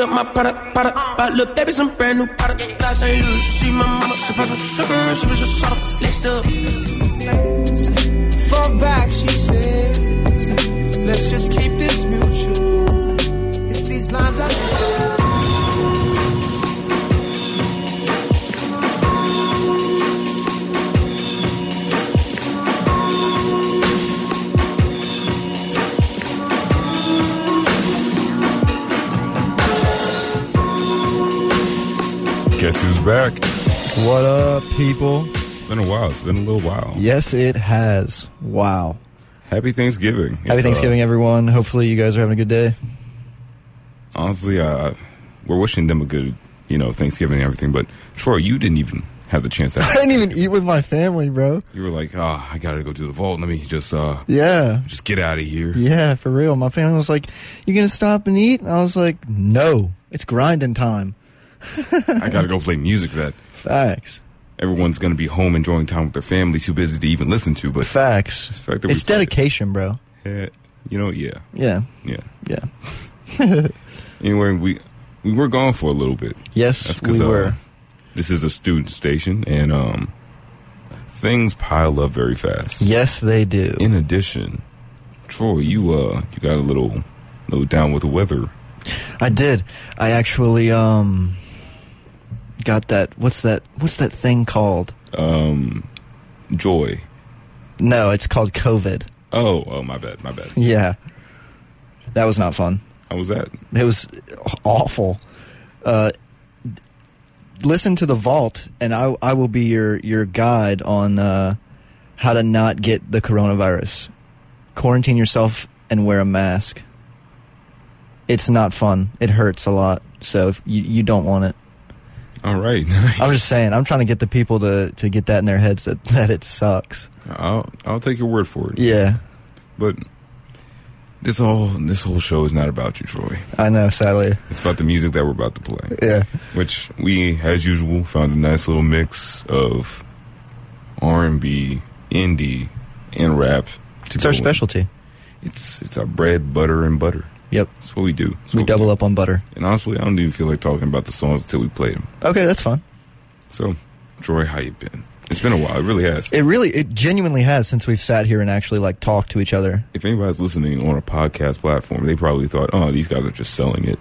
up my product. Bought lil' baby some brand new product. Last ain't you see my mama, she poppin' sugar, she was just sort of flexed up. Fall back, she says, let's just keep this mutual. It's these lines I tell. Guess who's back? What up, people? It's been a while. It's been a little while. Yes, it has. Wow. Happy Thanksgiving. Happy Thanksgiving, everyone. Hopefully you guys are having a good day. Honestly, we're wishing them a good, Thanksgiving and everything. But, Troy, you didn't even have the chance to have I didn't even eat with my family, bro. You were like, I got to go to the vault. Let me just just get out of here. Yeah, for real. My family was like, you going to stop and eat? And I was like, no, it's grinding time. I gotta go play music. That facts. Everyone's gonna be home enjoying time with their family, too busy to even listen to. But facts. It's, fact that it's dedication, bro. Yeah, Yeah. Anyway, we were gone for a little bit. Yes, that's 'cause, we were. This is a student station, and things pile up very fast. Yes, they do. In addition, Troy, you got a little down with the weather. I did. I actually got that. What's that thing called? Joy. No, it's called COVID. Oh, my bad. Yeah, that was not fun. How was that? It was awful. Listen to The Vault, and I will be your guide on how to not get the coronavirus. Quarantine yourself and wear a mask. It's not fun. It hurts a lot. So if you don't want it. All right. Nice. I'm just saying. I'm trying to get the people to get that in their heads that it sucks. I'll take your word for it. Yeah. But this whole show is not about you, Troy. I know, sadly. It's about the music that we're about to play. Yeah. Which we, as usual, found a nice little mix of R&B, indie, and rap. It's our specialty. It's our bread, butter, and butter. Yep. That's what we do. We double up on butter. And honestly, I don't even feel like talking about the songs until we play them. Okay, that's fine. So, Troy, how you been? It's been a while. It really has. It genuinely has since we've sat here and actually, talked to each other. If anybody's listening on a podcast platform, they probably thought, oh, these guys are just selling it.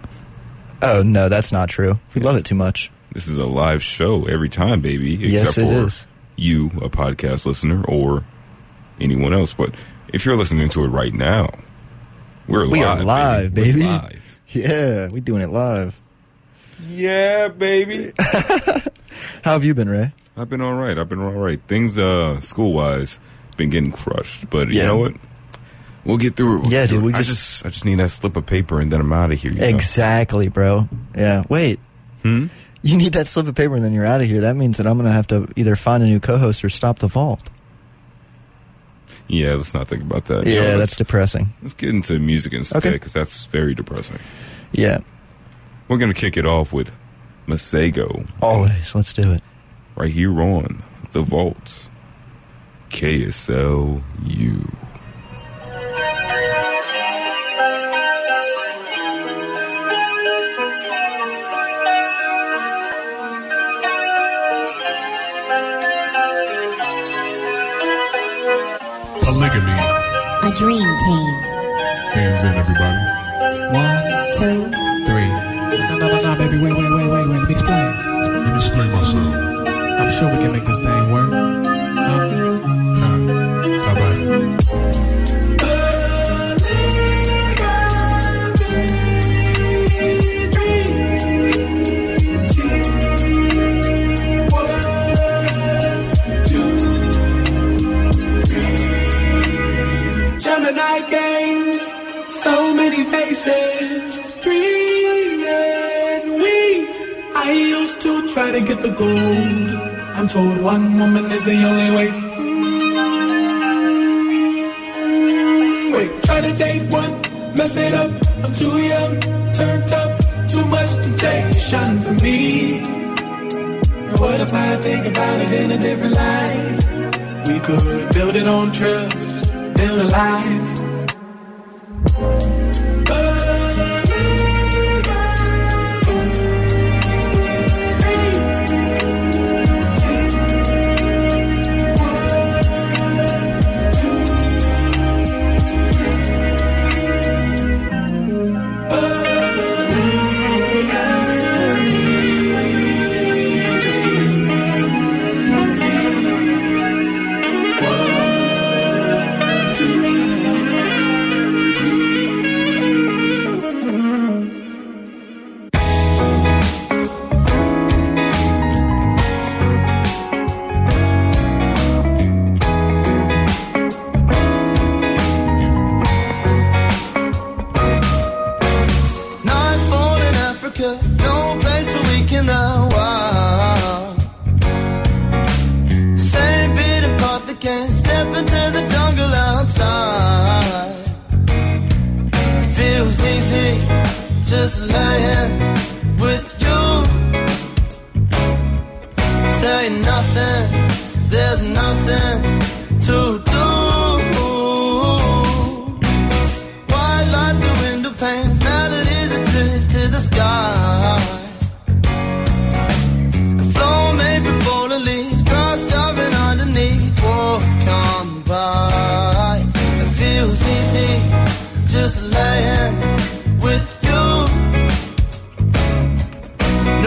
Oh, no, that's not true. We love it too much. This is a live show every time, baby. Yes, it is. Except for you, a podcast listener, or anyone else. But if you're listening to it right now... We're live, baby. We're live. Yeah, we're doing it live. Yeah, baby. How have you been, Ray? I've been all right. Things, school-wise, been getting crushed. But you know what? We'll get through it. Yeah, dude. I just need that slip of paper, and then I'm out of here. Exactly, bro. Yeah. Wait. You need that slip of paper, and then you're out of here. That means that I'm going to have to either find a new co-host or stop the vault. Yeah, let's not think about that. Yeah, that's depressing. Let's get into music instead, because that's very depressing. Yeah. We're going to kick it off with Masego. Always. Let's do it. Right here on The Vault. KSLU. Polygamy. A dream team. Hands in, everybody. 1, 2, 3. No, baby, wait. Let me explain. Let me explain myself. I'm sure we can make this thing work. No, it's all right. Night games, so many faces, dreaming we. I used to try to get the gold. I'm told one woman is the only way. Wait, try to date one, mess it up. I'm too young, turned up, too much temptation for me. What if I think about it in a different light? We could build it on trust. Still alive. But just lying with you. Say nothing, there's nothing to do. White light the window panes, now that is a drift to the sky. The floor made from fallen leaves, dry starving underneath, walk on by. It feels easy, just lying with you.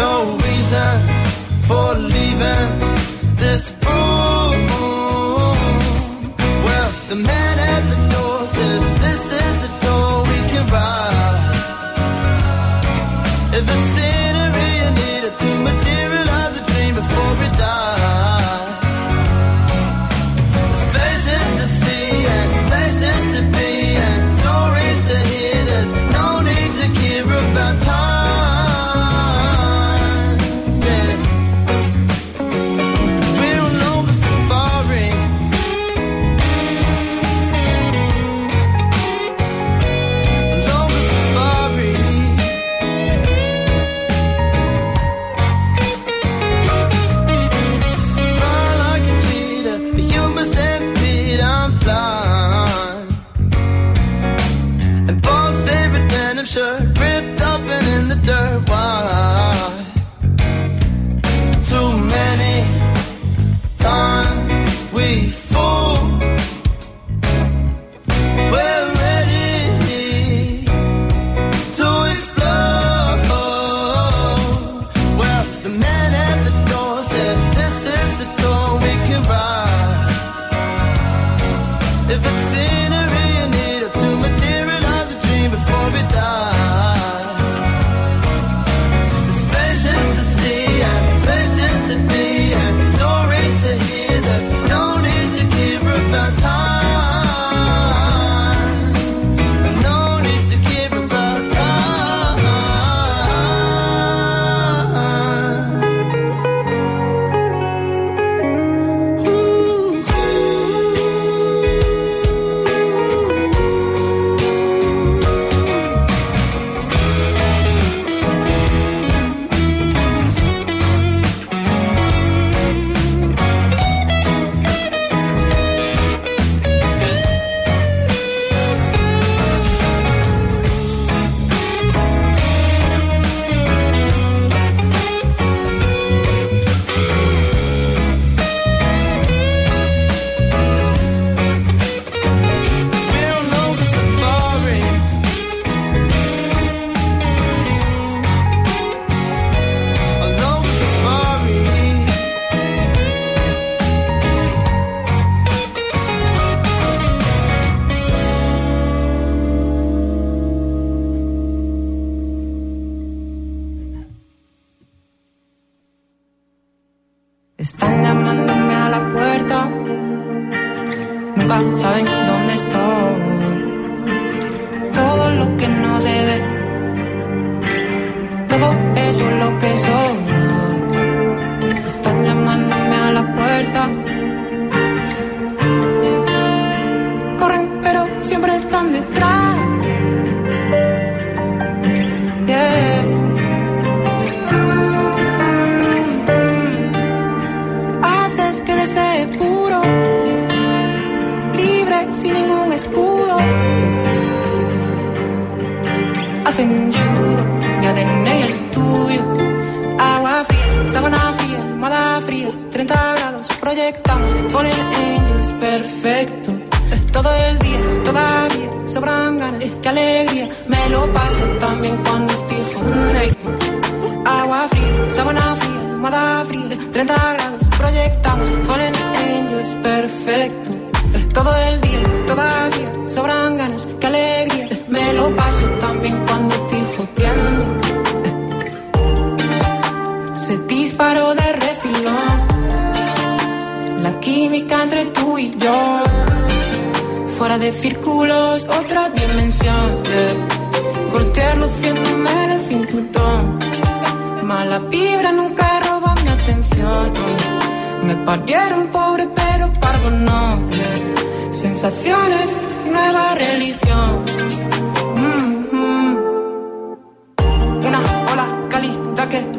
No reason for leaving this room. Well, the man at the door said, this is the door we can ride. If it's scenery, you need it to materialize the dream before it dies. There's faces to see and places to be and stories to hear. There's no need to care about time.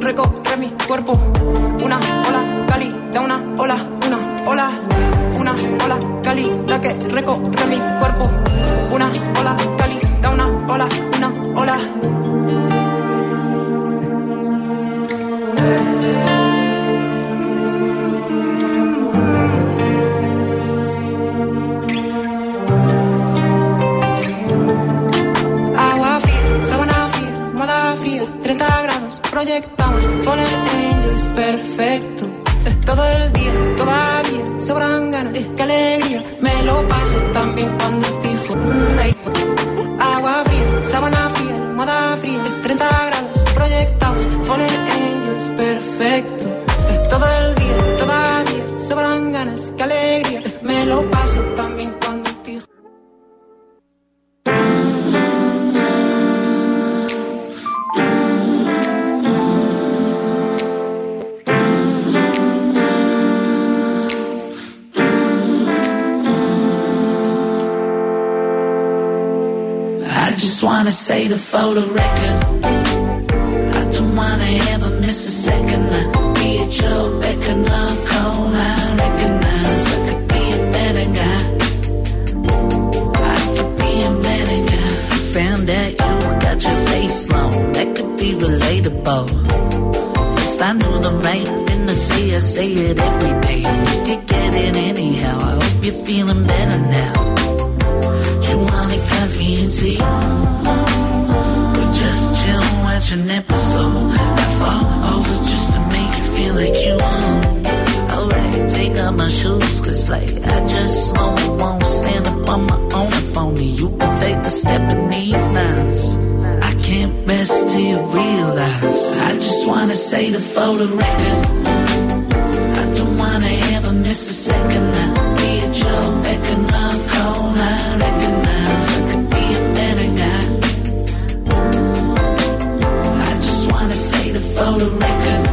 recorre mi cuerpo. Una ola cálida, una ola. Una ola cálida que recorre mi cuerpo. Una ola cálida, una ola. Proyectamos Fallen Angels, perfecto. Todo el día, todavía sobran ganas. Qué alegría, me lo paso también cuando estoy agua fría, sábana fría, almohada fría. 30 grados, proyectamos Fallen Angels, perfecto. Todo el día, todavía sobran ganas. Qué alegría, me lo paso también cuando estoy. I wanna say the photo record. I don't wanna ever miss a second. I'll be at your beck and call. I recognize I could be a better guy. I could be a better guy. You found out you got your face long. That could be relatable. If I knew the right thing to say, I'd say it every day. You could get it anyhow. I hope you're feeling better now. Coffee and tea. We just chill, watch an episode. I fall over just to make you feel like you own. Alright, take off my shoes, cause like I just know I won't stand up on my own. If only you could take a step in these lines. I can't rest till you realize. I just wanna say the photo record. I don't wanna ever miss a second. I'll be a joke back and I'll call. I recognize I could be a better guy. I just wanna say the photo record.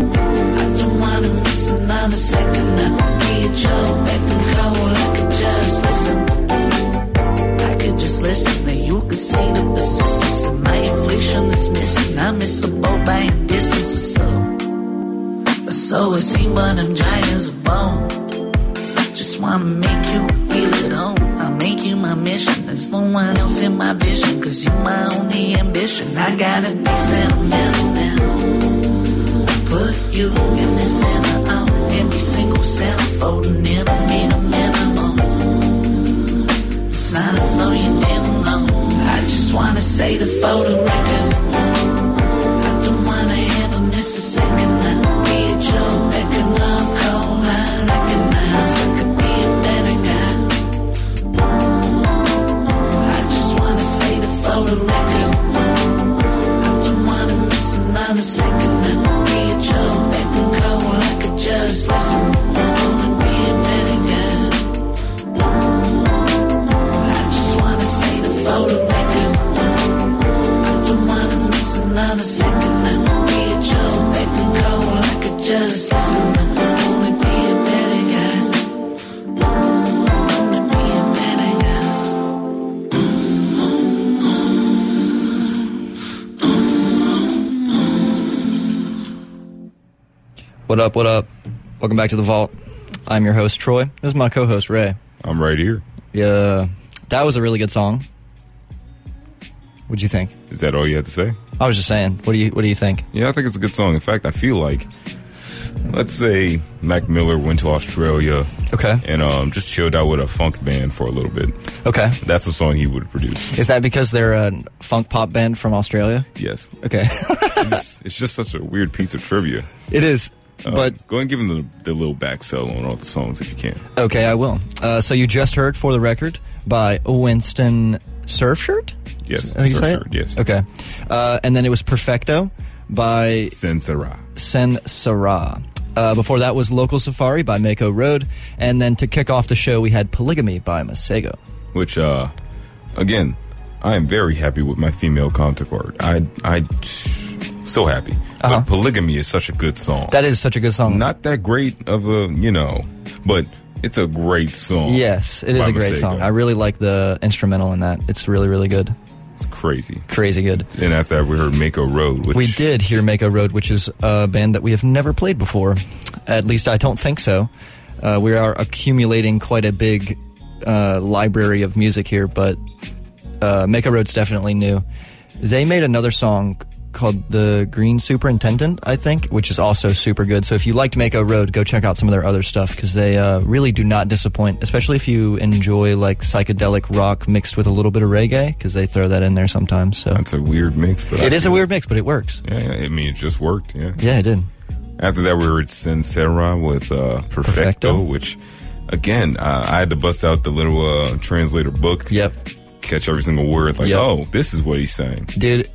I don't wanna miss another second. I'll be a joke back and cold. I could just listen. I could just listen. And you could see the persistence in my affliction that's missing. I miss the boat by a distance or so. But so it seems but I'm dry as a bone. I wanna make you feel at home. I'll make you my mission. There's no one else in my vision, cause you're my only ambition. I gotta be sentimental now. I put you in the center of every single cell, folding in a minimum. It's not as though you didn't know. I just wanna say the photo record. I don't wanna ever miss a second. I'll be a joke back in love cold. I recognize I could. The record. I don't wanna miss another second. I'll be a joke back and cold. I could just listen. I wanna be a better guy. I just wanna say the photo record. I don't wanna miss another second. I'll be a joke back and cold. I could just listen. What up, what up? Welcome back to The Vault. I'm your host, Troy. This is my co-host, Ray. I'm right here. Yeah. That was a really good song. What'd you think? Is that all you had to say? I was just saying. What do you think? Yeah, I think it's a good song. In fact, I feel like, let's say Mac Miller went to Australia. Okay. And just chilled out with a funk band for a little bit. Okay. That's a song he would produce. Is that because they're a funk pop band from Australia? Yes. Okay. It's just such a weird piece of trivia. It is. But go and give him the little back sell on all the songs if you can. Okay, I will. So you just heard For the Record by Winston Surfshirt? Yes, Surfshirt, yes. Okay. And then it was Perfecto by Sen Senra. Before that was Local Safari by Mako Road. And then to kick off the show, we had Polygamy by Masego. Which, again, I am very happy with my female counterpart. I so happy. Uh-huh. But Polygamy is such a good song. That is such a good song. Not that great of a, but it's a great song. Yes, it is a great song. I really like the instrumental in that. It's really, really good. It's crazy. Crazy good. And after that, we heard Mako Road. Which... We did hear Mako Road, which is a band that we have never played before. At least I don't think so. We are accumulating quite a big library of music here, but Mako Road's definitely new. They made another song called The Green Superintendent, I think, which is also super good. So if you liked Mako Road, go check out some of their other stuff, because they really do not disappoint, especially if you enjoy like psychedelic rock mixed with a little bit of reggae, because they throw that in there sometimes. So that's a weird mix, but it works. Yeah, I mean, it just worked. Yeah, it did. After that, we heard Sen Senra with Perfecto, which again, I had to bust out the little translator book. Yep. Catch every single word. Like, oh, this is what he's saying. Dude,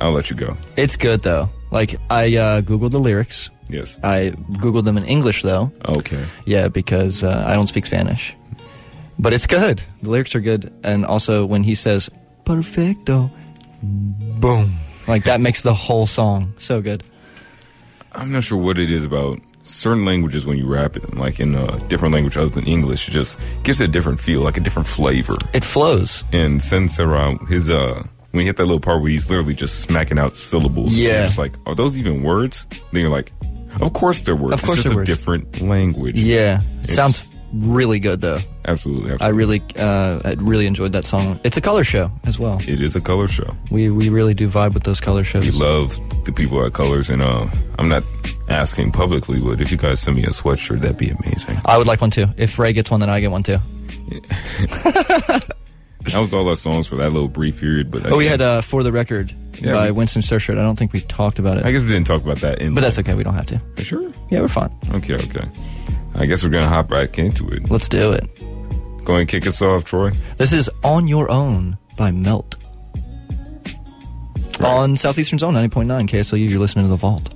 I'll let you go. It's good, though. Like, I Googled the lyrics. Yes. I Googled them in English, though. Okay. Yeah, because I don't speak Spanish. But it's good. The lyrics are good. And also, when he says, Perfecto, boom. Like, that makes the whole song so good. I'm not sure what it is about certain languages when you rap it, like in a different language other than English. It just gives it a different feel, like a different flavor. It flows. And Sen Senra, his, when you hit that little part where he's literally just smacking out syllables. Yeah. You're just like, are those even words? Then you're like, of course they're words. Of course it's just a different language. Yeah. It sounds really good, though. Absolutely. I really enjoyed that song. It's a color show as well. It is a color show. We really do vibe with those color shows. We love the people at Colors, and I'm not asking publicly, but if you guys send me a sweatshirt, that'd be amazing. I would like one too. If Ray gets one, then I get one too. Yeah. That was all our songs for that little brief period. But we had For the Record by Winston Surfshirt. I don't think we talked about it. I guess we didn't talk about that in. But that's okay. We don't have to. You sure? Yeah, we're fine. Okay. I guess we're going to hop back into it. Let's do it. Go ahead and kick us off, Troy. This is On Your Own by Meltt. Right. On Southeastern Zone, 90.9 KSLU, you're listening to The Vault.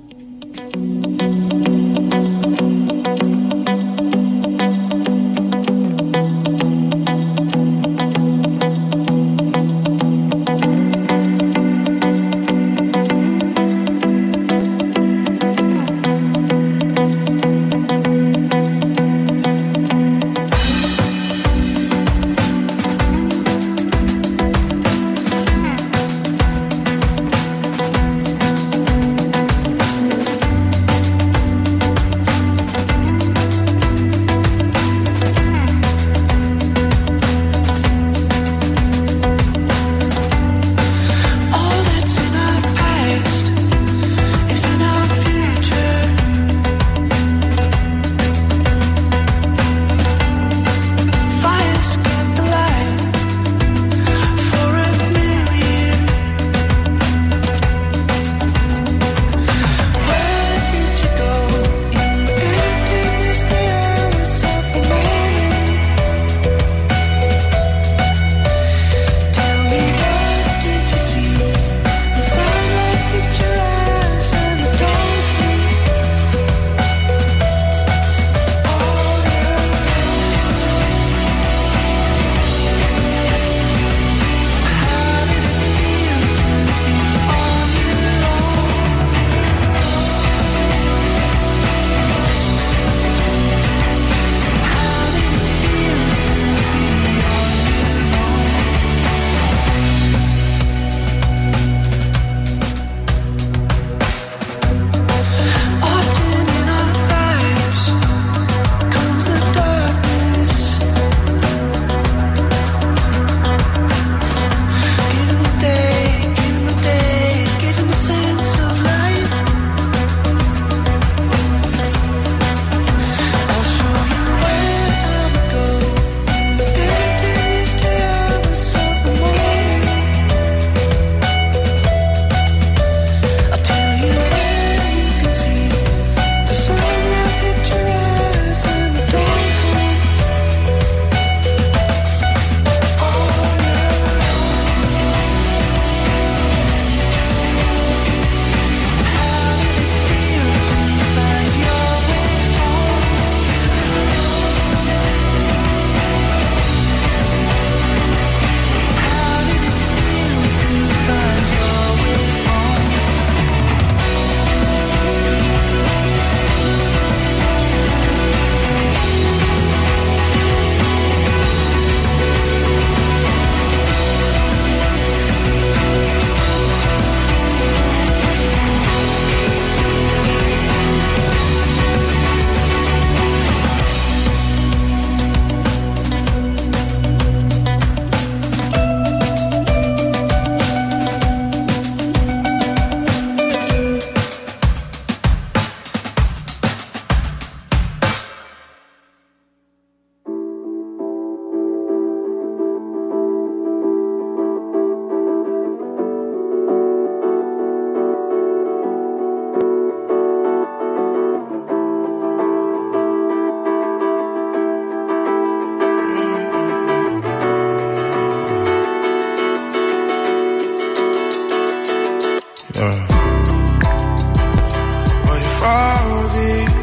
What if all this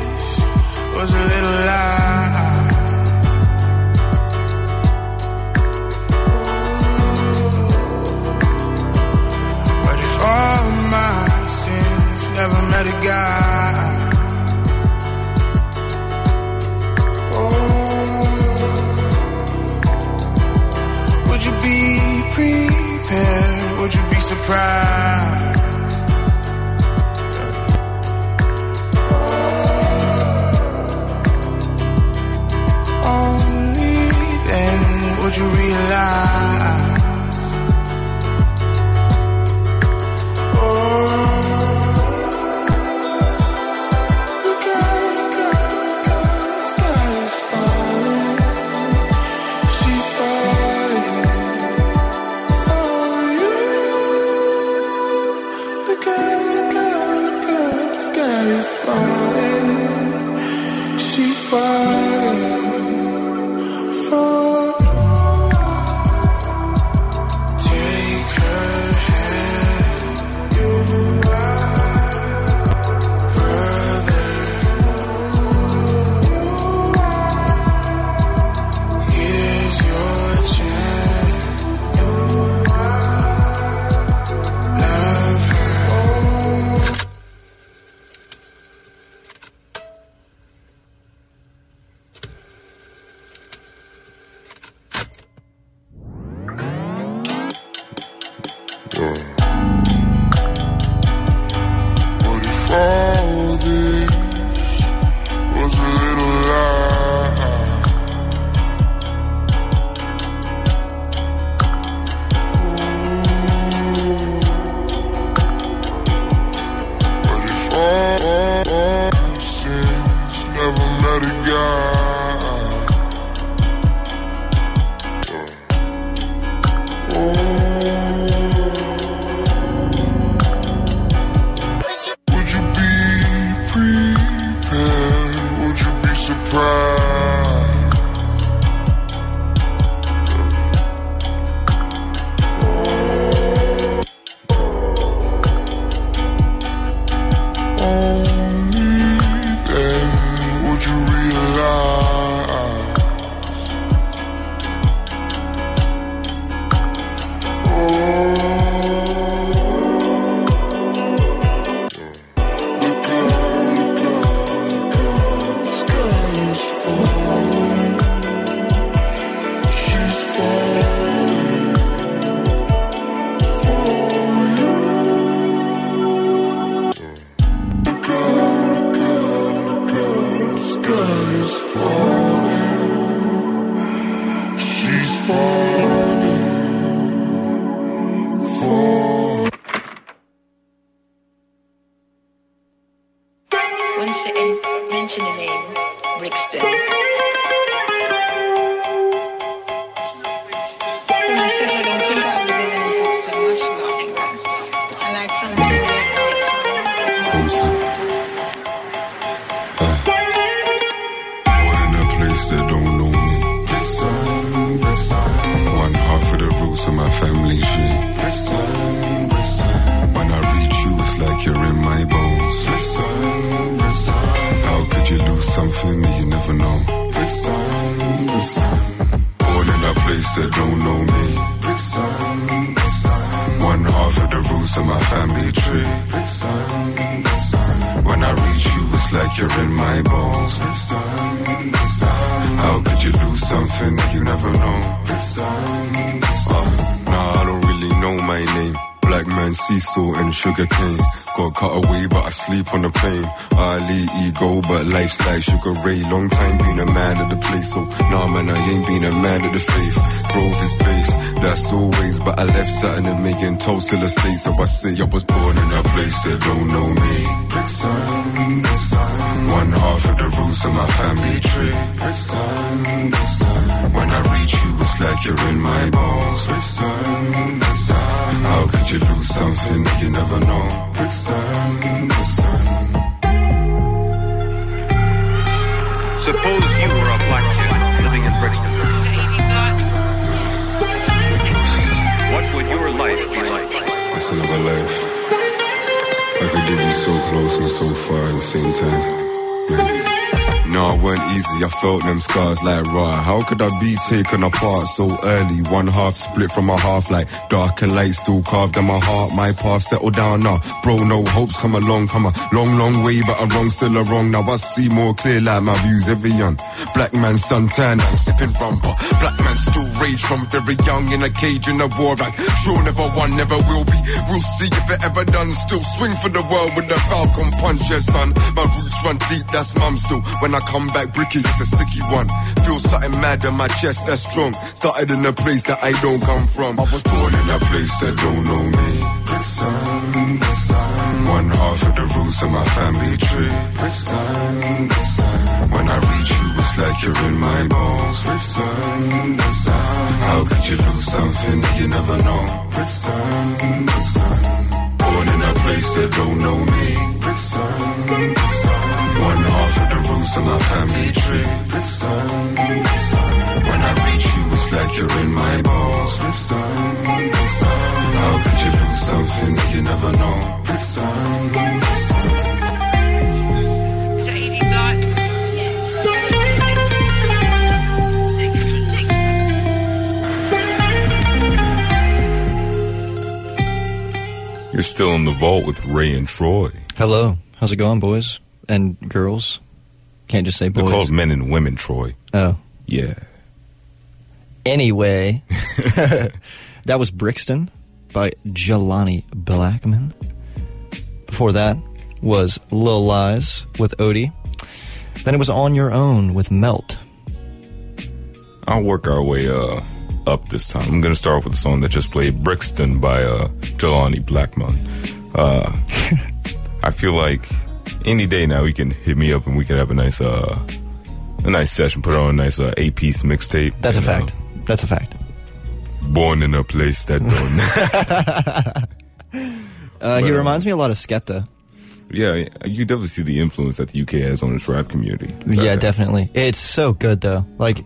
was a little lie? What if all my sins never met a guy? Would you be prepared? Would you be surprised? Only then would you realize. Satin and making toast till I stay, so I say I was born in a place that don't know me. One half of the roots of my family tree. When I reach you, it's like you're in my bones. How could you lose something that you never know? Suppose you were a black kid living in Brixton. What would your life be like? That's another life. come so far at the same time, man. No, it weren't easy, I felt them scars like raw. How could I be taken apart so early? One half split from my half, like dark and light still carved in my heart. My path settled down now, bro, no hopes come a long, long way, but a wrong still a wrong. Now I see more clear like my views, every young black man sun tan and sipping rum, but black man still rage from very young in a cage in a war like sure never won, never will be, we'll see if it ever done. Still swing for the world with the falcon punch, yeah son, my roots run deep, that's mum still. When I come back bricky, it's a sticky one. Feel something mad in my chest, that's strong. Started in a place that I don't come from. I was born in a place that don't know me. Brixton, Brixton. One half of the roots of my family tree. Brixton, Brixton. When I reach you, it's like you're in my bones. Brixton, Brixton. How could you lose something that you never know? Brixton, Brixton. Born in a place that don't know me. Brixton, Brixton. One half of the roots of my family tree. Brixton, Brixton. When I reach you, it's like you're in my balls. Brixton, Brixton. How could you lose something that you never know? Brixton, Brixton. You're still in the vault with Ray and Troy. Hello, how's it going, boys? And girls? Can't just say boys. They're called men and women, Troy. Oh. Yeah. Anyway. That was Brixton by Jelani Blackman. Before that was Lil Lies with Odie. Then it was On Your Own with Meltt. I'll work our way up this time. I'm going to start off with a song that just played, Brixton by Jelani Blackman. I feel like any day now, you can hit me up and we can have a nice session. Put on a nice 8-piece mixtape. That's a fact. That's a fact. Born in a place that don't. He reminds me a lot of Skepta. Yeah, you definitely see the influence that the UK has on its rap community. Yeah, definitely. It's so good though. Like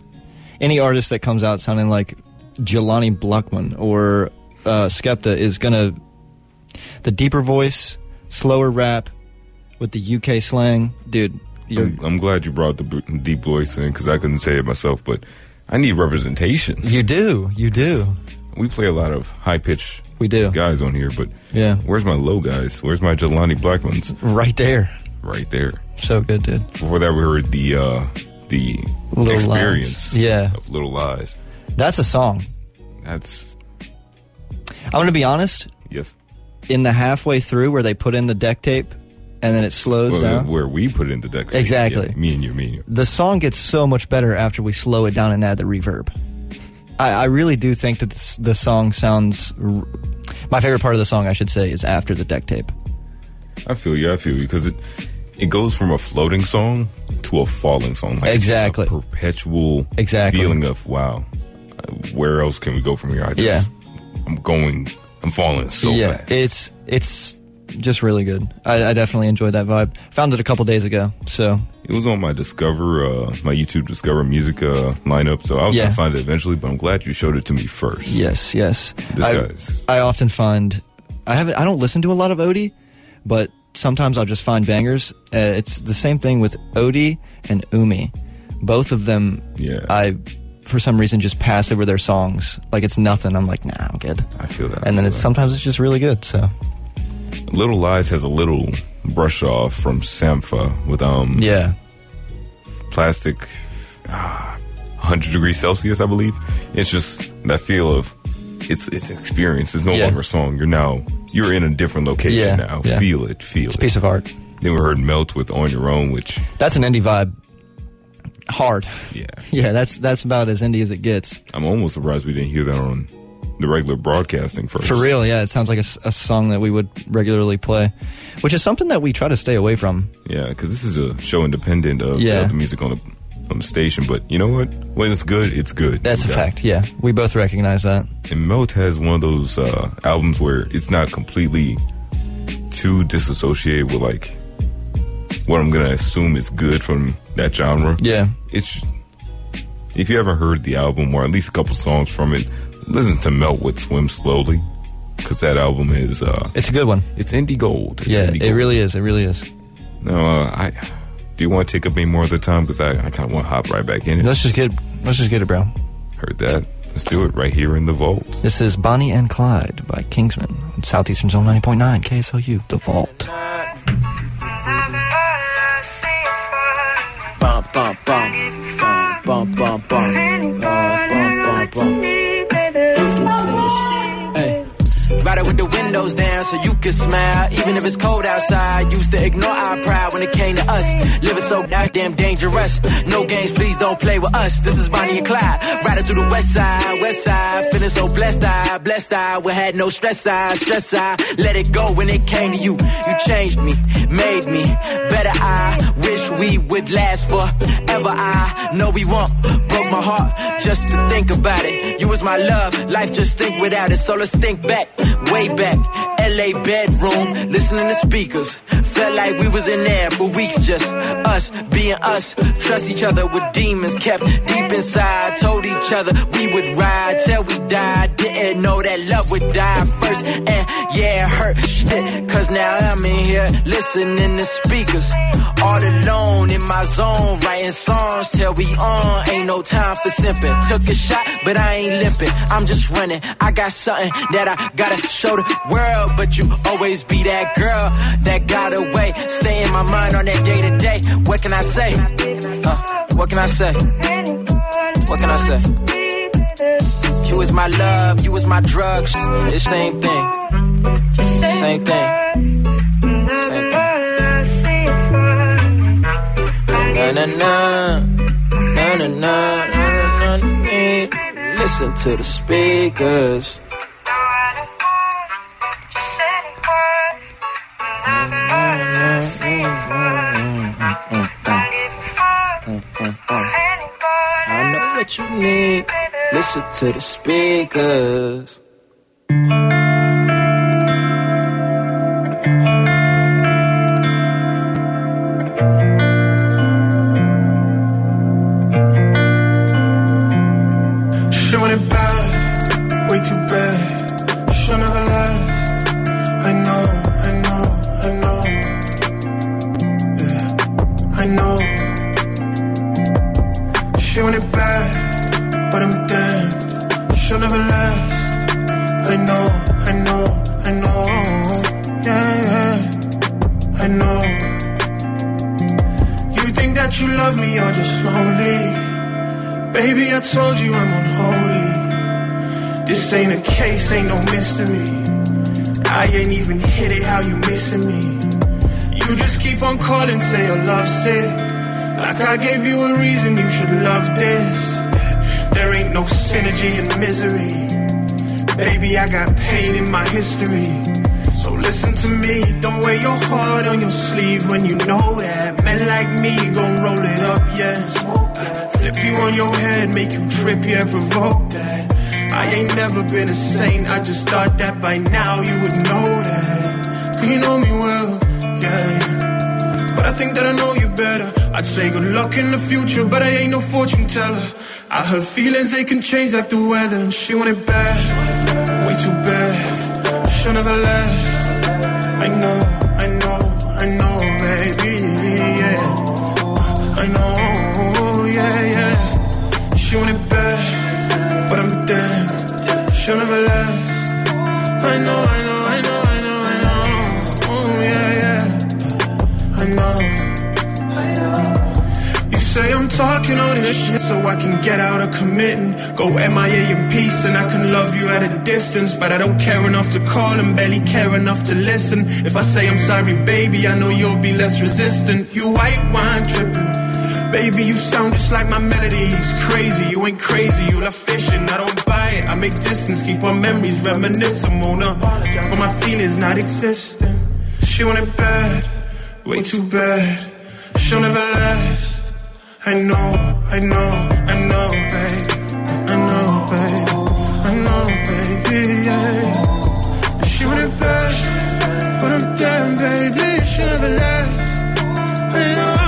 any artist that comes out sounding like Jelani Blackman or Skepta is gonna the deeper voice, slower rap. With the UK slang, dude. I'm glad you brought the deep voice in because I couldn't say it myself, but I need representation. You do. We play a lot of high-pitched guys on here, but yeah. Where's my low guys? Where's my Jelani Blackmans? Right there. So good, dude. Before that, we heard the Little Experience of Little Lies. That's a song. I'm going to be honest. Yes. In the halfway through where they put in the deck tape, and then it slows down. Where we put in the deck. Exactly. Yeah, me and you. The song gets so much better after we slow it down and add the reverb. I really do think that the song sounds... My favorite part of the song, I should say, is after the deck tape. I feel you. Because it goes from a floating song to a falling song. Like exactly. It's a perpetual feeling of, wow, where else can we go from here? I'm falling so fast. It's just really good. I definitely enjoyed that vibe. Found it a couple days ago, so it was on my my YouTube Discover Music lineup. So I was gonna find it eventually, but I'm glad you showed it to me first. Yes. I often find I don't listen to a lot of Odie, but sometimes I'll just find bangers. It's the same thing with Odie and Umi. Both of them, I for some reason just pass over their songs like it's nothing. I'm like, nah, I'm good. I feel that. And then sometimes it's just really good. So. Little Lies has a little brush off from Sampha with plastic 100 degrees Celsius, I believe. It's just that feel of it's experience. It's no longer a song. You're in a different location now. Yeah. Feel it. It's a piece of art. Then we heard Meltt with On Your Own, which that's an indie vibe. Hard. Yeah. Yeah, that's about as indie as it gets. I'm almost surprised we didn't hear that on the regular broadcasting first. For real, yeah. It sounds like a song that we would regularly play, which is something that we try to stay away from. Yeah, because this is a show independent of the music on the station, but you know what? When it's good, it's good. That's a fact, yeah. We both recognize that. And Meltt has one of those albums where it's not completely too disassociated with, like, what I'm going to assume is good from that genre. Yeah. If you haven't heard the album, or at least a couple songs from it, listen to Meltt with Swim Slowly, because that album is... it's a good one. It's indie gold. It really is. Do you want to take up any more of the time? Because I kind of want to hop right back in it. Let's just get it, bro. Heard that. Let's do it right here in the vault. This is Bonnie and Clyde by Kingsman on Southeastern Zone 90.9 KSLU, The Vault. Bum, bum, bum. Bum, bum, bum. Bum, bum, bum. Rider with the windows down so you can smile, even if it's cold outside. Used to ignore our pride when it came to us. Living so goddamn dangerous. No games, please don't play with us. This is Bonnie and Clyde, riding through the west side, feeling so blessed I, we had no stress I, let it go when it came to you. You changed me, made me better. I wish we would last forever. I know we won't, broke my heart just to think about it. You was my love, life just think without it, so let's think back. Way back, LA bedroom, listening to speakers. Felt like we was in there for weeks, just us being us. Trust each other with demons kept deep inside. Told each other we would ride till we died. Didn't know that love would die first. And yeah, it hurt shit, cause now I'm in here listening to speakers. All alone in my zone, writing songs till we on. Ain't no time for simping. Took a shot, but I ain't limping. I'm just running. I got something that I gotta show the world, but you always be that girl that got away. Stay in my mind on that day to day. What can I say? What can I say? What can I say? You is my love, you is my drugs. It's same thing. Same thing. Same thing. Na na na. Na na na. Na na na. Listen to the speakers. I know what you need. Listen to the speakers. She wanted bad, way too bad. She'll never last. I know. No. She want it bad, but I'm damned. She'll never last. I know. Yeah, yeah, I know. You think that you love me, you're just lonely. Baby, I told you I'm unholy. This ain't a case, ain't no mystery. I ain't even hit it, how you missing me? You just keep on calling, say your love's sick. Like I gave you a reason you should love this. There ain't no synergy in misery. Baby, I got pain in my history. So listen to me, don't wear your heart on your sleeve when you know it. Men like me gon' roll it up, yeah. Flip you on your head, make you trip, yeah, provoke that. I ain't never been a saint, I just thought that by now you would know that. 'Cause you know me well. But I think that I know you better. I'd say good luck in the future, but I ain't no fortune teller. I heard feelings, they can change like the weather. And she want it bad, way too bad. She'll never last. I know, baby, yeah. I know, yeah, yeah. She want it bad, but I'm damned. She'll never last. I know, oh, yeah, yeah. I know. You say I'm talking all this shit so I can get out of committing. Go MIA in peace and I can love you at a distance. But I don't care enough to call and barely care enough to listen. If I say I'm sorry, baby, I know you'll be less resistant. You white wine tripping, baby, you sound just like my melodies. Crazy, you ain't crazy, you love fishing. I don't buy it, I make distance, keep our memories reminiscent. Won't apologize for my feelings not existing. She want it bad, way too bad. She'll never last. I know, babe. I know, baby, yeah. She want it bad, but I'm damn, baby, she'll never last. I know.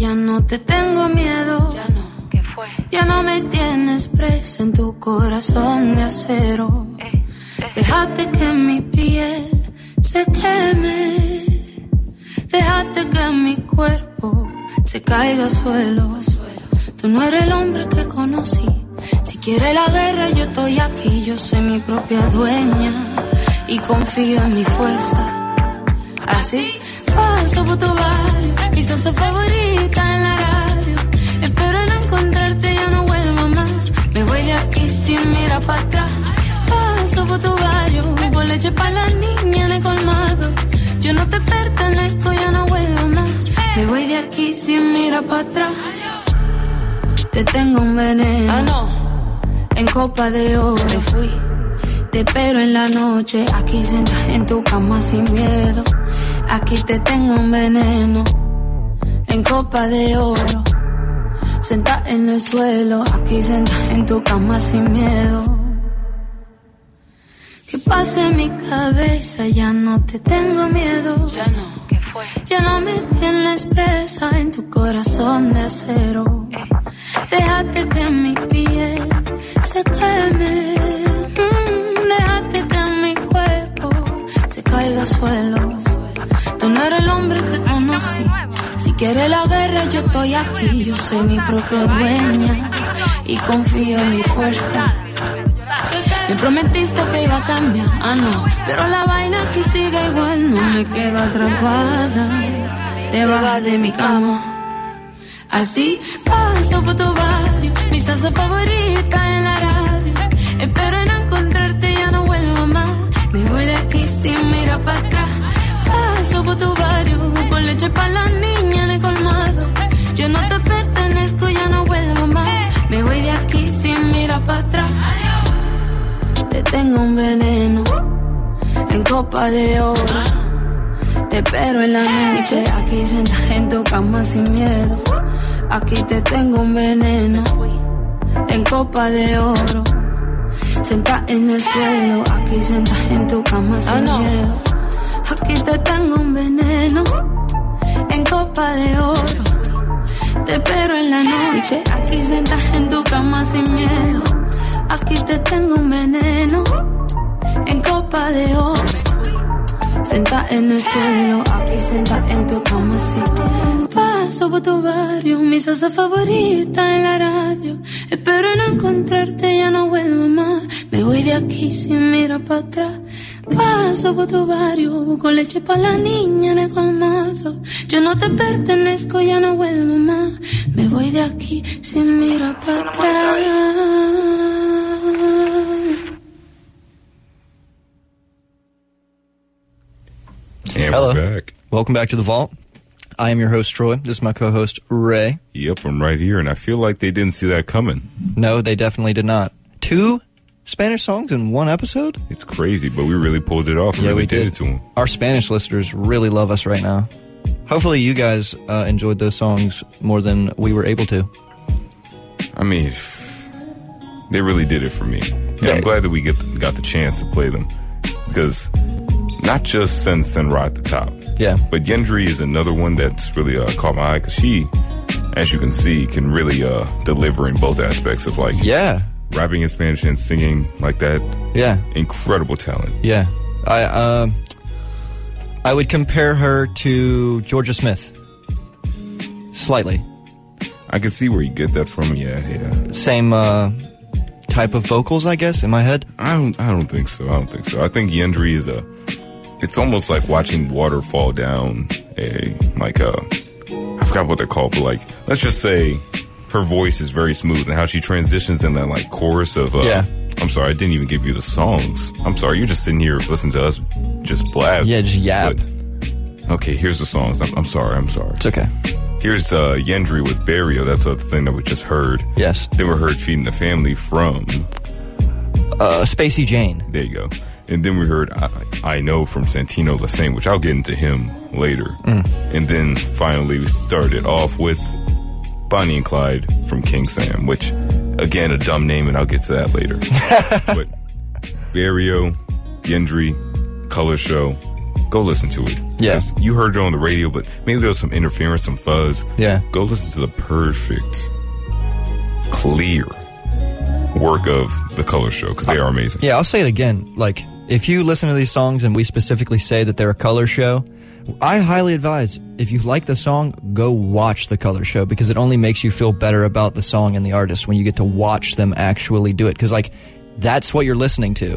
Ya no te tengo miedo. Ya no. ¿Qué fue? Ya no me tienes presa en tu corazón de acero. Déjate que mi piel se queme. Déjate que mi cuerpo se caiga al suelo. Tú no eres el hombre que conocí. Si quieres la guerra, yo estoy aquí. Yo soy mi propia dueña y confío en mi fuerza. Así paso por tu barrio, mi salsa favorita en la radio. Espero no encontrarte, ya no vuelvo más. Me voy de aquí sin mirar para atrás. Paso por tu barrio, por leche para la niña en el colmado. Yo no te pertenezco, ya no vuelvo más. Me voy de aquí sin mirar para atrás. Te tengo un veneno, en copa de oro fui. Te espero en la noche, aquí sentada en tu cama sin miedo. Aquí te tengo un veneno, en copa de oro. Sentada en el suelo, aquí sentada en tu cama sin miedo. Que pase mi cabeza, ya no te tengo miedo. Ya no, ¿qué fue? Ya no me tienes presa en tu corazón de acero. Déjate que mi piel se queme. Déjate que mi cuerpo se caiga al suelo. Tú no eres el hombre que conocí. Si quieres la guerra, yo estoy aquí. Yo soy mi propia dueña y confío en mi fuerza. Me prometiste que iba a cambiar, pero la vaina aquí sigue igual. No me quedo atrapada, te bajas de mi cama. Así paso por tu barrio, mi salsa favorita en la radio. Espero en encontrarte, ya no vuelvo más. Me voy de aquí sin mirar para atrás. Paso por tu barrio, con leche para la niña en el colmado. Yo no te pertenezco, ya no vuelvo más. Me voy de aquí sin mirar para atrás. Te tengo un veneno, en copa de oro. Te espero en la noche, aquí sentada en tu cama sin miedo. Aquí te tengo un veneno, en copa de oro. Sentada en el suelo, aquí sentada en tu cama sin miedo. Aquí te tengo un veneno, en copa de oro. Te espero en la noche, aquí sentada en tu cama sin miedo. Aquí te tengo un veneno, en copa de oro. Sentada en el suelo, aquí sentada en tu cama sin. Paso por tu barrio, mi salsa favorita en la radio. Espero no encontrarte, ya no vuelvo más. Me voy de aquí sin mirar para atrás. Paso por tu barrio, con leche para la niña en el colmado. Yo no te pertenezco, ya no vuelvo más. Me voy de aquí sin mirar para atrás. And hello. We're back. Welcome back to The Vault. I am your host, Troy. This is my co-host, Ray. Yep, I'm right here, and I feel like they didn't see that coming. No, they definitely did not. 2 Spanish songs in one episode? It's crazy, but we really pulled it off. Yeah, really we did it to them. Our Spanish listeners really love us right now. Hopefully you guys enjoyed those songs more than we were able to. I mean, they really did it for me. And I'm glad that we got the chance to play them, because... not just Sen Senra at the top, but Yendry is another one that's really caught my eye, because she, as you can see, can really deliver in both aspects of rapping in Spanish and singing like that. Yeah, incredible talent. Yeah, I would compare her to Georgia Smith slightly. I can see where you get that from. Yeah. Same. Type of vocals, I guess, in my head. I don't think so. I think Yendry is a. It's almost like watching water fall down I forgot what they're called, but let's just say her voice is very smooth, and how she transitions in that chorus of I'm sorry, I didn't even give you the songs. I'm sorry, you're just sitting here listening to us just blab. Yeah, just yap. But, okay, here's the songs. I'm sorry. It's okay. Here's Yendry with Barrio. That's the thing that we just heard. Yes. Then we heard Feeding the Family from... Spacey Jane. There you go. And then we heard I Know from Santino Le Saint, which I'll get into him later. And then finally we started off with Bonnie and Clyde from K1ngsam, which, again, a dumb name, and I'll get to that later. But Barrio, Yendry, Color Show... go listen to it. Yes, yeah. You heard it on the radio, but maybe there was some interference, some fuzz. Yeah. Go listen to the perfect clear work of the Colors show, because they are amazing. Yeah, I'll say it again. Like, if you listen to these songs and we specifically say that they're a Colors show, I highly advise, if you like the song, go watch the Colors show, because it only makes you feel better about the song and the artist when you get to watch them actually do it, because, like, that's what you're listening to.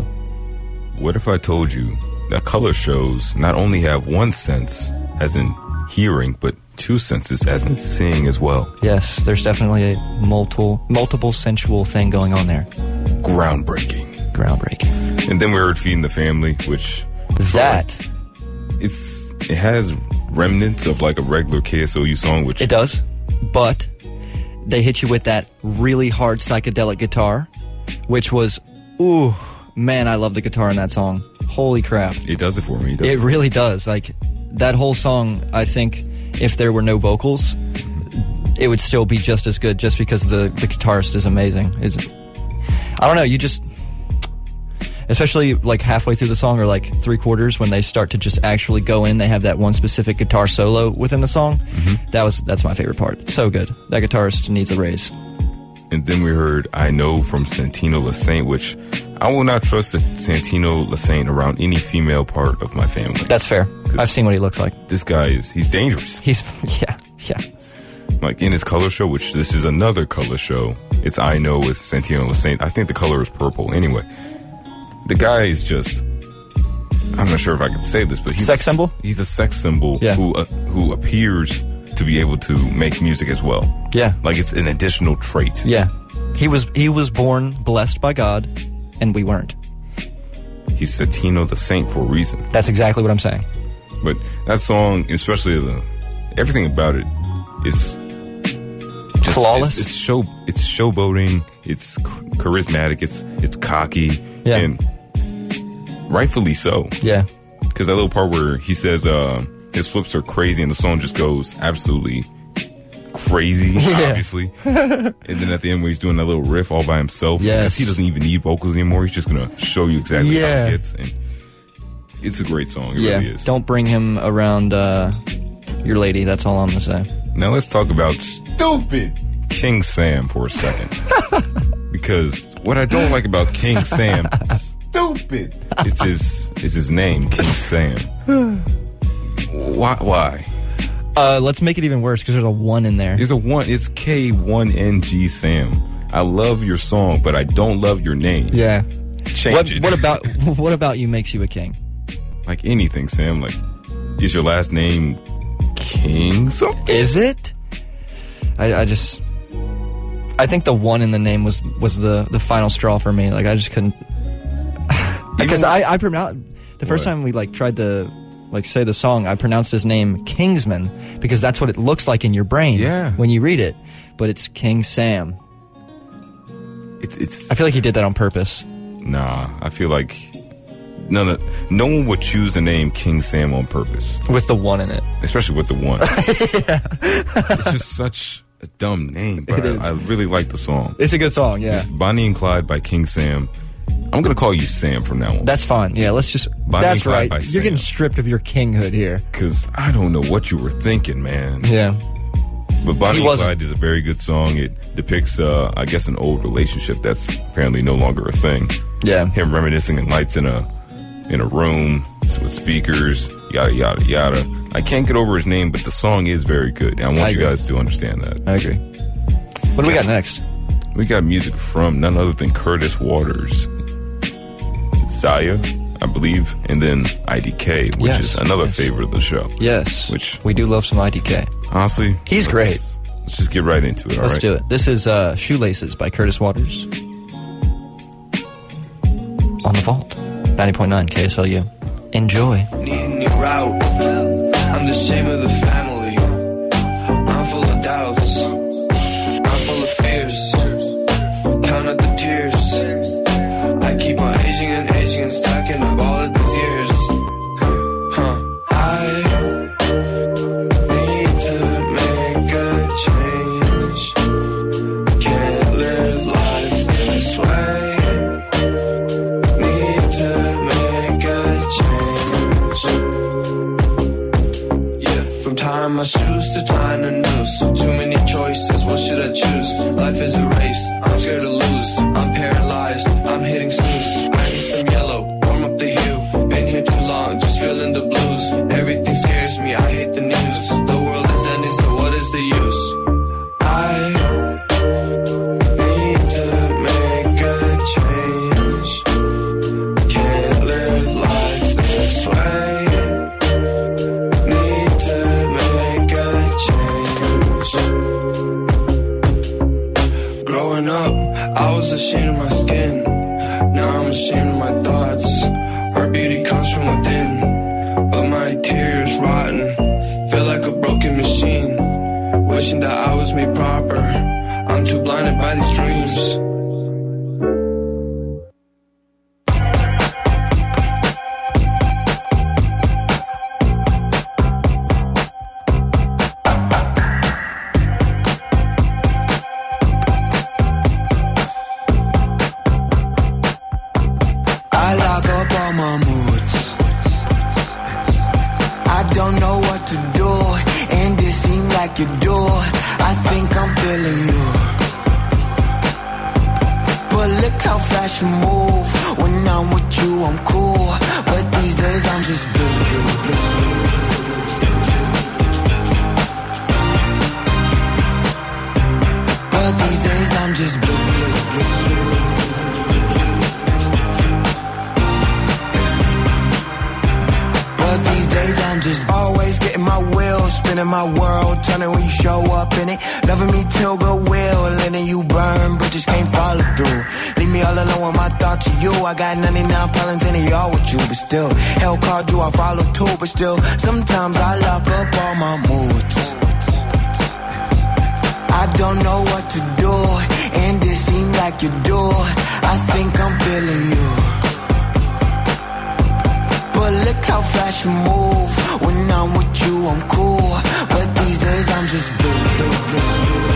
What if I told you that Colors shows not only have one sense, as in hearing, but two senses, as in seeing as well? Yes, there's definitely a multiple sensual thing going on there. Groundbreaking. And then we heard Feeding the Family, which... It has remnants of like a regular KSLU song, which... It does, but they hit you with that really hard psychedelic guitar, which was... Ooh, man, I love the guitar in that song. Holy crap. It does it for me. It really does. Like, that whole song, I think, if there were no vocals, it would still be just as good, just because the guitarist is amazing. I don't know, you just... Especially like halfway through the song, or like three quarters, when they start to just actually go in, they have that one specific guitar solo within the song. Mm-hmm. That's my favorite part. It's so good. That guitarist needs a raise. And then we heard I Know from Santino Le Saint, which I will not trust Santino Le Saint around any female part of my family. That's fair. I've seen what he looks like. This guy he's dangerous. Yeah. Like in his Color show, which this is another Color show. It's I Know with Santino Le Saint. I think the color is purple anyway. The guy is just, I'm not sure if I can say this, but he's sex symbol? He's a sex symbol, yeah, who appears to be able to make music as well. Yeah. Like, it's an additional trait. Yeah. He was born blessed by God, and we weren't. He's Santino the Saint for a reason. That's exactly what I'm saying. But that song, especially everything about it, is... flawless. It's showboating. It's charismatic. It's cocky. Yeah. And rightfully so. Yeah. Because that little part where he says his flips are crazy, and the song just goes absolutely crazy, obviously. And then at the end, where he's doing that little riff all by himself. Yes. Because he doesn't even need vocals anymore. He's just going to show you exactly how it gets. And it's a great song. It really is. Don't bring him around your lady. That's all I'm going to say. Now let's talk about stupid K1ngsam for a second. Because what I don't like about K1ngsam, stupid, it's his name, K1ngsam. Why? Let's make it even worse, because there's a one in there. There's a one. It's K1ngsam. I love your song, but I don't love your name. Yeah. Change it. What about you makes you a king? Like anything, Sam. Like, is your last name King something? Is it? I think the one in the name was the final straw for me. Like, I just couldn't, because I pronounced the first time we like tried to like say the song, I pronounced his name Kingsman, because that's what it looks like in your brain when you read it, but it's K1ngsam. I feel like he did that on purpose. Nah, I feel like no one would choose the name K1ngsam on purpose. With the one in it. Especially with the one. It's just such a dumb name, but I really like the song. It's a good song, yeah. It's Bonnie and Clyde by K1ngsam. I'm going to call you Sam from now on. That's fine. Yeah, let's just... Bonnie that's right. You're Sam. Getting stripped of your kinghood here. Because I don't know what you were thinking, man. Yeah. But Bonnie and Clyde is a very good song. It depicts, I guess, an old relationship that's apparently no longer a thing. Yeah. Him reminiscing and lights in a room with speakers, yada, yada, yada. I can't get over his name, but the song is very good. And I want you guys to understand that. I agree. What do we got next? We got music from none other than Curtis Waters, Zaia, I believe, and then IDK, which is another favorite of the show. Yes. Which we do love some IDK. Honestly, he's great. Let's just get right into it. Let's do it. This is Shoelaces by Curtis Waters on the Vault. 90.9 KSLU. Enjoy. Need route. I'm the shame of the family. I'm full of doubts. I'm full of fears. Count out the tears. I keep on aging and aging and stacking up all of the tears. I need to make a change. Can't live life this way. Need to make a change. growing up, I was ashamed of my skin. Now I'm ashamed of my thoughts. Her beauty comes from within, but my interior is rotten. Feel like a broken machine, wishing that I was made proper. I'm too blinded by these dreams. Still, hell called you, I follow too, but still, sometimes I lock up all my moods. I don't know what to do, and it seems like you do. I think I'm feeling you. But look how fast you move. When I'm with you, I'm cool. But these days, I'm just blue, blue, blue, blue.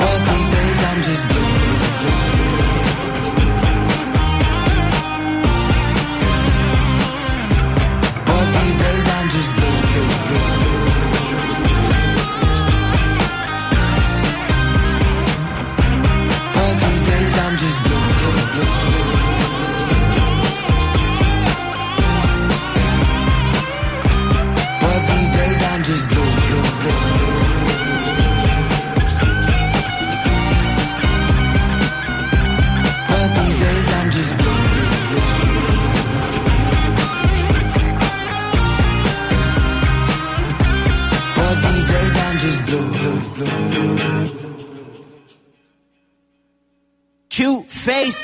But these days, I'm just blue.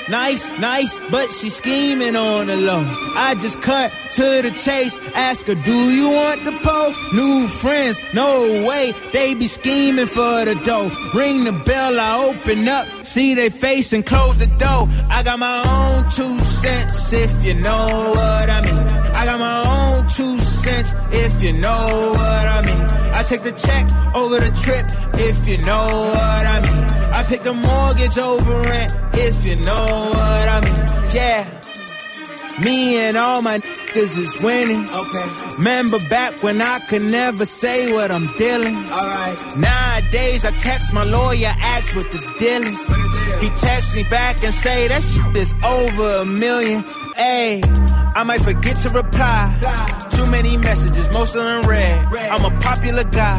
Nice, nice, but she scheming on the low. I just cut to the chase. Ask her, do you want the pole? New friends, no way. They be scheming for the dough. Ring the bell, I open up, see they face and close the door. I got my own 2 cents, if you know what I mean. I got my own 2 cents, if you know what I mean. I take the check over the trip, if you know what I mean. I pick the mortgage over rent, if you know what I mean. Yeah, me and all my niggas is winning. Okay. Remember back when I could never say what I'm dealing. All right. Nowadays I text my lawyer, ask what the deal is. He texts me back and say that shit is over $1 million. Ayy, I might forget to reply. Too many messages, most of them read. I'm a popular guy.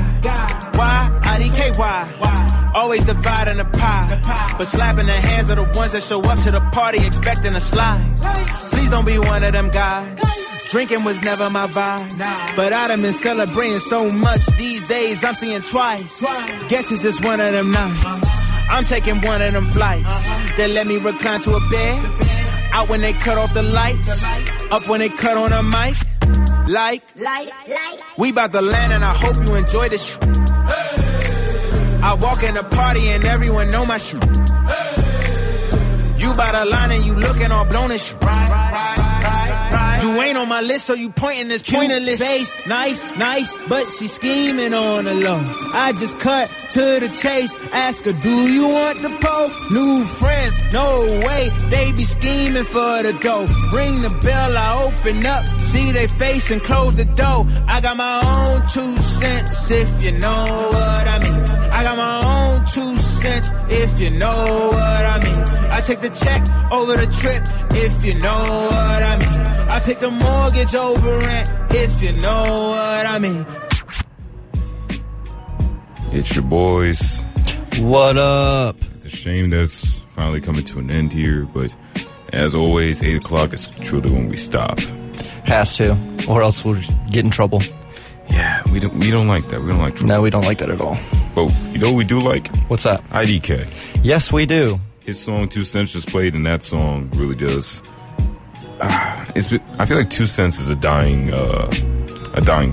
Why? IDK, why? Always dividing the pie. But slapping the hands of the ones that show up to the party expecting a slice. Please don't be one of them guys. Drinking was never my vibe. But I done been celebrating so much these days, I'm seeing twice. Guess it's just one of them nights. I'm taking one of them flights. They let me recline to a bed. Out when they cut off the lights, up when they cut on a mic, like, we bout to land and I hope you enjoy this shit. Hey. I walk in the party and everyone know my shit. Hey. You bout to line and you looking all blown and shit. Right. You ain't on my list, so you pointing this pointless face. Nice, but she scheming on the low. I just cut to the chase. Ask her, do you want the pole? New friends, no way. They be scheming for the dough. Ring the bell, I open up, see they face and close the door. I got my own 2 cents, if you know what I mean. I got my own 2 cents, if you know what I mean. I take the check over the trip, if you know what I mean. I pick the mortgage over rent, if you know what I mean. It's your boys. What up? It's a shame that's finally coming to an end here, but as always, 8 o'clock is truly when we stop. Has to, or else we'll get in trouble. Yeah, we We don't like that. We don't like trouble. No, we don't like that at all. But you know what we do like? What's that? IDK. Yes, we do. His song 2 Cents just played, and that song really does. I feel like 2 cents is a dying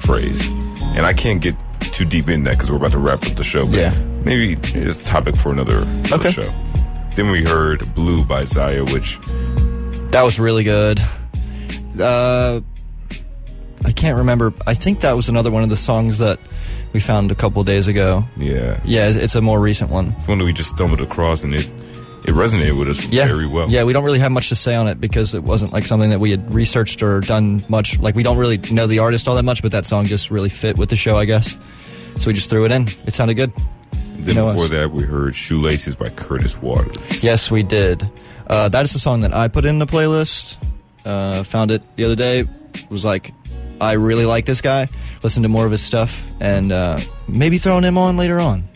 phrase, and I can't get too deep in that because we're about to wrap up the show. But yeah, maybe it's a topic for another show. Then we heard "Blue" by Zaia, which that was really good. I can't remember. I think that was another one of the songs that we found a couple days ago. Yeah, yeah, it's a more recent one. It's one that we just stumbled across, and it resonated with us very well. Yeah, we don't really have much to say on it because it wasn't like something that we had researched or done much. Like, we don't really know the artist all that much, but that song just really fit with the show, I guess. So we just threw it in. It sounded good. Then before that, we heard Shoelaces by Curtis Waters. Yes, we did. That is the song that I put in the playlist. Found it the other day. Was like, I really like this guy. Listen to more of his stuff. And maybe throwing him on later on.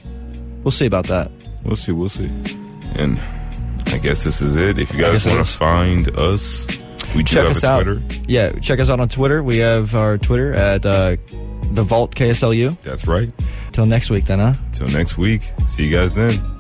We'll see about that. We'll see. And I guess this is it. If you guys want to find us, we do have a Twitter. Yeah, check us out on Twitter. We have our Twitter at The Vault KSLU. That's right. Till next week then, huh? Till next week. See you guys then.